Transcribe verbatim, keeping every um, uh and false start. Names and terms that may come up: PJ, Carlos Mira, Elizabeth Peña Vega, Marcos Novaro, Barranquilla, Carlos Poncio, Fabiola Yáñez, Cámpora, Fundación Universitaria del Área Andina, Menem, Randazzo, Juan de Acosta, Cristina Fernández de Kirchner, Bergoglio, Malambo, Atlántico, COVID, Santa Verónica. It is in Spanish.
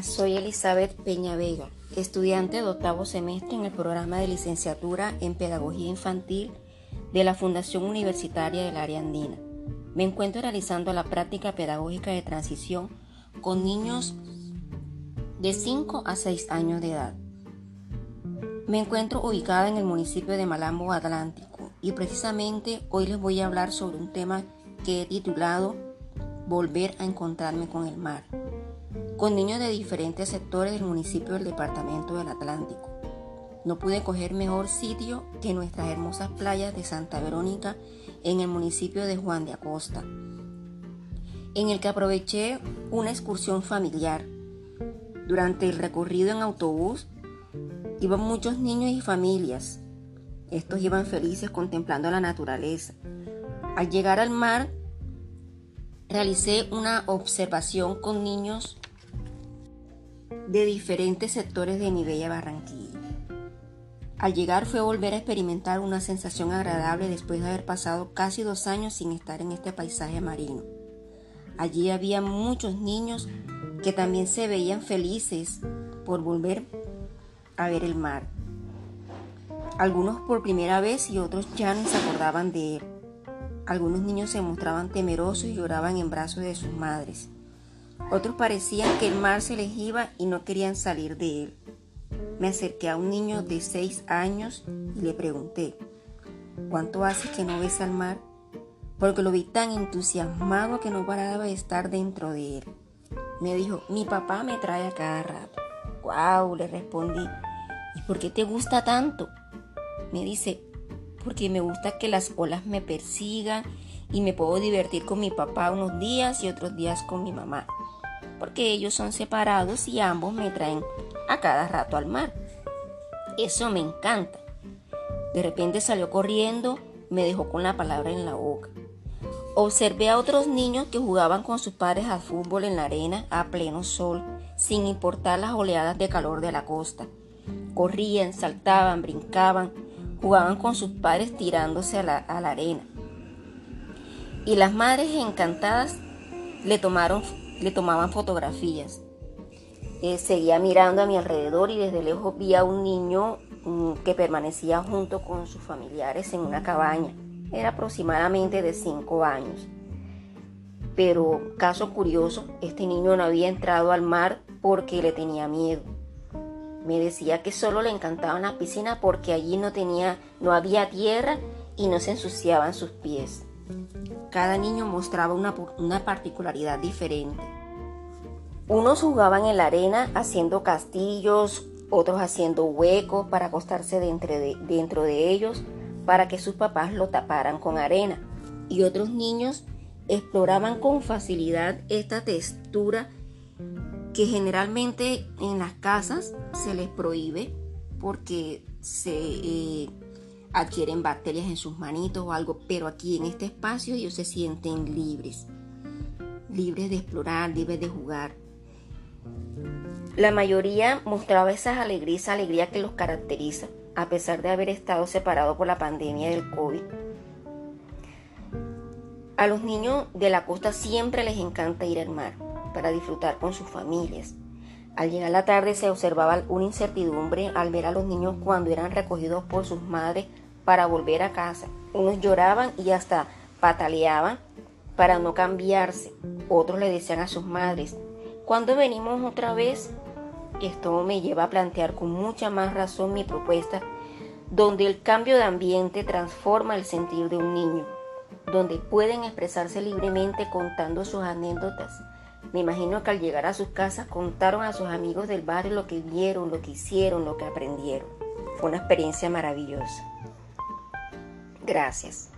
Hola, soy Elizabeth Peña Vega, estudiante de octavo semestre en el programa de licenciatura en Pedagogía Infantil de la Fundación Universitaria del Área Andina. Me encuentro realizando la práctica pedagógica de transición con niños de cinco a seis años de edad. Me encuentro ubicada en el municipio de Malambo, Atlántico, y precisamente hoy les voy a hablar sobre un tema que he titulado Volver a encontrarme con el mar, con niños de diferentes sectores del municipio del departamento del Atlántico. No pude coger mejor sitio que nuestras hermosas playas de Santa Verónica en el municipio de Juan de Acosta, en el que aproveché una excursión familiar. Durante el recorrido en autobús iban muchos niños y familias. Estos iban felices contemplando la naturaleza. Al llegar al mar, realicé una observación con niños de diferentes sectores de mi bella Barranquilla. Al llegar fue volver a experimentar una sensación agradable después de haber pasado casi dos años sin estar en este paisaje marino. Allí había muchos niños que también se veían felices por volver a ver el mar. Algunos por primera vez y otros ya no se acordaban de él. Algunos niños se mostraban temerosos y lloraban en brazos de sus madres. Otros parecían que el mar se les iba y no querían salir de él. Me acerqué a un niño de seis años y le pregunté: ¿cuánto hace que no ves al mar? Porque lo vi tan entusiasmado que no paraba de estar dentro de él. Me dijo: mi papá me trae a cada rato. ¡Wow! Le respondí. ¿Y por qué te gusta tanto? Me dice: porque me gusta que las olas me persigan y me puedo divertir con mi papá unos días y otros días con mi mamá, porque ellos son separados y ambos me traen a cada rato al mar. Eso me encanta. De repente salió corriendo, me dejó con la palabra en la boca. Observé a otros niños que jugaban con sus padres al fútbol en la arena a pleno sol, sin importar las oleadas de calor de la costa. Corrían, saltaban, brincaban, jugaban con sus padres tirándose a la, a la arena. Y las madres encantadas le, tomaron, le tomaban fotografías. Eh, seguía mirando a mi alrededor y desde lejos vi a un niño um, que permanecía junto con sus familiares en una cabaña. Era aproximadamente de cinco años. Pero, caso curioso, este niño no había entrado al mar porque le tenía miedo. Me decía que solo le encantaban las piscinas porque allí no tenía, no había tierra y no se ensuciaban sus pies. Cada niño mostraba una, una particularidad diferente. Unos jugaban en la arena haciendo castillos, otros haciendo huecos para acostarse dentro de, dentro de ellos, para que sus papás lo taparan con arena, y otros niños exploraban con facilidad esta textura que generalmente en las casas se les prohíbe porque se eh, adquieren bacterias en sus manitos o algo, pero aquí en este espacio ellos se sienten libres, libres de explorar, libres de jugar. La mayoría mostraba esa alegría, esa alegría que los caracteriza, a pesar de haber estado separado por la pandemia del COVID. A los niños de la costa siempre les encanta ir al mar para disfrutar con sus familias. Al llegar la tarde se observaba una incertidumbre al ver a los niños cuando eran recogidos por sus madres para volver a casa. Unos lloraban y hasta pataleaban para no cambiarse. Otros le decían a sus madres: ¿cuándo venimos otra vez? Esto me lleva a plantear con mucha más razón mi propuesta, donde el cambio de ambiente transforma el sentir de un niño, donde pueden expresarse libremente contando sus anécdotas. Me imagino que al llegar a sus casas contaron a sus amigos del barrio lo que vieron, lo que hicieron, lo que aprendieron. Fue una experiencia maravillosa. Gracias.